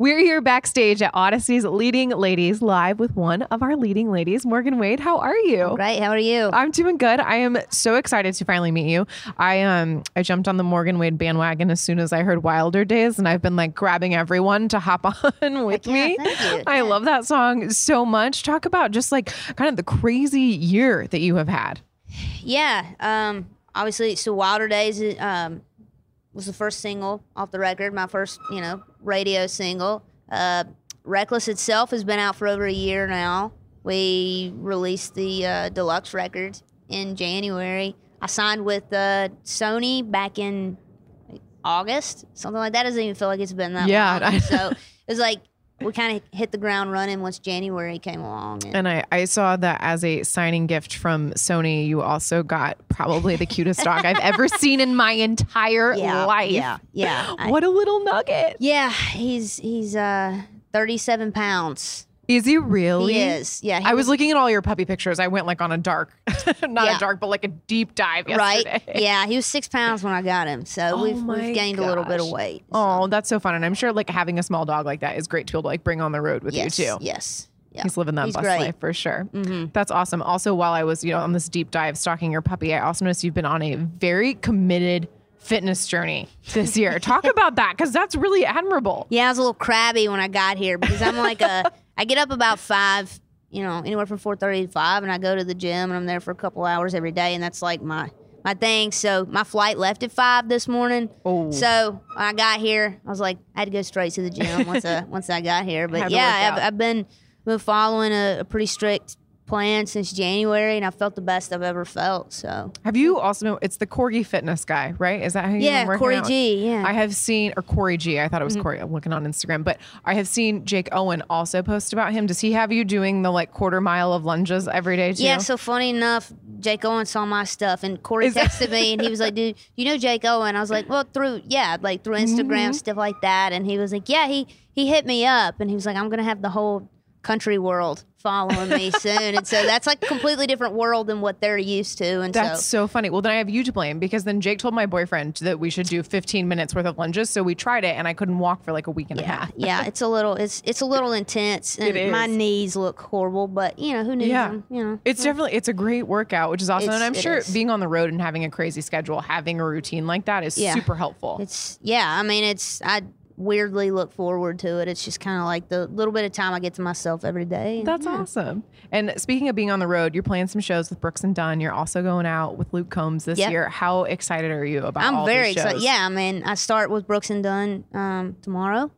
We're here backstage at Audacy's Leading Ladies Live with one of our leading ladies, Morgan Wade. How are you? Right. How are you? I'm doing good. I am so excited to finally meet you. I jumped on the Morgan Wade bandwagon as soon as I heard Wilder Days, and I've been like grabbing everyone to hop on with me. Thank you. I love that song so much. Talk about just like kind of the crazy year that you have had. Yeah. Obviously, so Wilder Days was the first single off the record, my first, radio single. Reckless itself has been out for over a year now. We released the deluxe record in January. I signed with Sony back in August, something like that. Doesn't even feel like it's been that long. Yeah. So it was like we kind of hit the ground running once January came along. And I saw that as a signing gift from Sony, you also got probably the cutest dog I've ever seen in my entire life. Yeah. What a little nugget. Yeah. He's 37 pounds. Is he really? He is. Yeah. I was looking at all your puppy pictures. I went like on a dark, not a dark, but like a deep dive yesterday. Right. Yeah. He was 6 pounds when I got him. So we've gained a little bit of weight. So. Oh, that's so fun. And I'm sure like having a small dog like that is great to like bring on the road with you too. Yes. Yeah. He's living that bus life for sure. Mm-hmm. That's awesome. Also, while I was, on this deep dive stalking your puppy, I also noticed you've been on a very committed fitness journey this year. Talk about that, because that's really admirable. Yeah. I was a little crabby when I got here because I'm like I get up about 5, anywhere from 4:30 to 5, and I go to the gym, and I'm there for a couple hours every day, and that's like my thing. So my flight left at 5 this morning. Oh. So when I got here, I was like, I had to go straight to the gym once I got here. But I've been following a pretty strict plan since January, and I felt the best I've ever felt. So have you also? It's the Corgi fitness guy, right? Is that how you? Yeah, Corey G. Yeah, I have seen Corey G. I thought it was Corey. I'm looking on Instagram, but I have seen Jake Owen also post about him. Does he have you doing the like quarter mile of lunges every day too? Yeah. So funny enough, Jake Owen saw my stuff, and Corey texted me, and he was like, "Dude, you know Jake Owen?" I was like, "Well, through Instagram stuff like that." And he was like, "Yeah, he hit me up," and he was like, "I'm gonna have the whole country world following me soon." And so that's like a completely different world than what they're used to. And that's so funny. Well, then I have you to blame, because then Jake told my boyfriend that we should do 15 minutes worth of lunges. So we tried it, and I couldn't walk for like a week and a half. Yeah. It's a little intense, and my knees look horrible, but who knew? Yeah. It's definitely a great workout, which is awesome. And I'm sure being on the road and having a crazy schedule, having a routine like that is super helpful. I weirdly look forward to it. It's just kind of like the little bit of time I get to myself every day. That's awesome. And speaking of being on the road, you're playing some shows with Brooks and Dunn. You're also going out with Luke Combs this year. How excited are you about all these shows? I'm very excited. Yeah, I start with Brooks and Dunn tomorrow.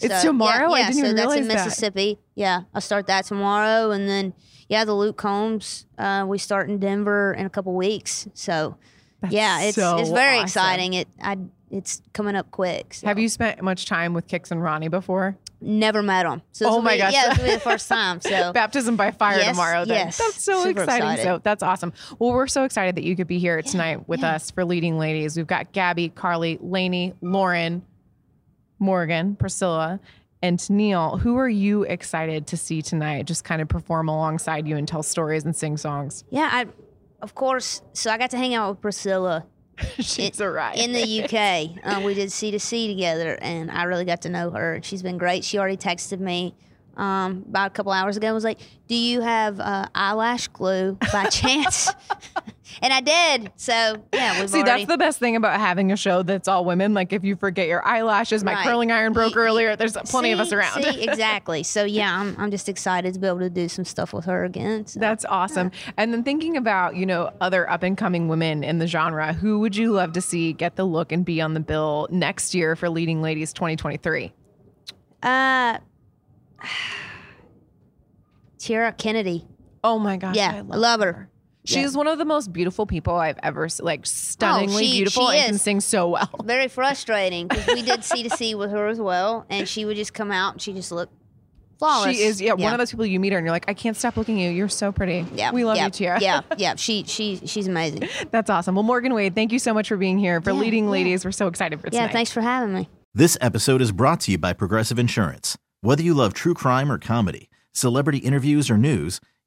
It's tomorrow? Yeah, I didn't even realize that. So that's in Mississippi. Yeah, I start that tomorrow. And then, the Luke Combs, we start in Denver in a couple weeks. So, it's very awesome. Exciting. It's coming up quick. So. Have you spent much time with Kix and Ronnie before? Never met them. So gosh. Yeah, this will be the first time. So baptism by fire tomorrow. Then. Yes. That's so exciting. So that's awesome. Well, we're so excited that you could be here tonight with us for Leading Ladies. We've got Gabby, Carly, Lainey, Lauren, Morgan, Priscilla, and Neil. Who are you excited to see tonight? Just kind of perform alongside you and tell stories and sing songs. Yeah, of course. So I got to hang out with Priscilla. She's a riot. In the UK, we did C2C together, and I really got to know her. She's been great. She already texted me about a couple hours ago, was like, do you have eyelash glue by chance? And I did. So, yeah. See, that's the best thing about having a show that's all women. Like, if you forget your eyelashes, my curling iron broke earlier. There's plenty of us around. Exactly. So, yeah, I'm just excited to be able to do some stuff with her again. So. That's awesome. Yeah. And then thinking about, you know, other up-and-coming women in the genre, who would you love to see get the look and be on the bill next year for Leading Ladies 2023? Tiara Kennedy. Oh, my gosh. Yeah, I love her. She's one of the most beautiful people I've ever seen, like stunningly beautiful, and can sing so well. Very frustrating, because we did C2C with her as well, and she would just come out and she just looked flawless. She is one of those people you meet her and you're like, I can't stop looking at you. You're so pretty. Yeah, we love you, Tiara. Yeah. She's amazing. That's awesome. Well, Morgan Wade, thank you so much for being here for Leading Ladies. We're so excited for tonight. Yeah, thanks for having me. This episode is brought to you by Progressive Insurance. Whether you love true crime or comedy, celebrity interviews or news,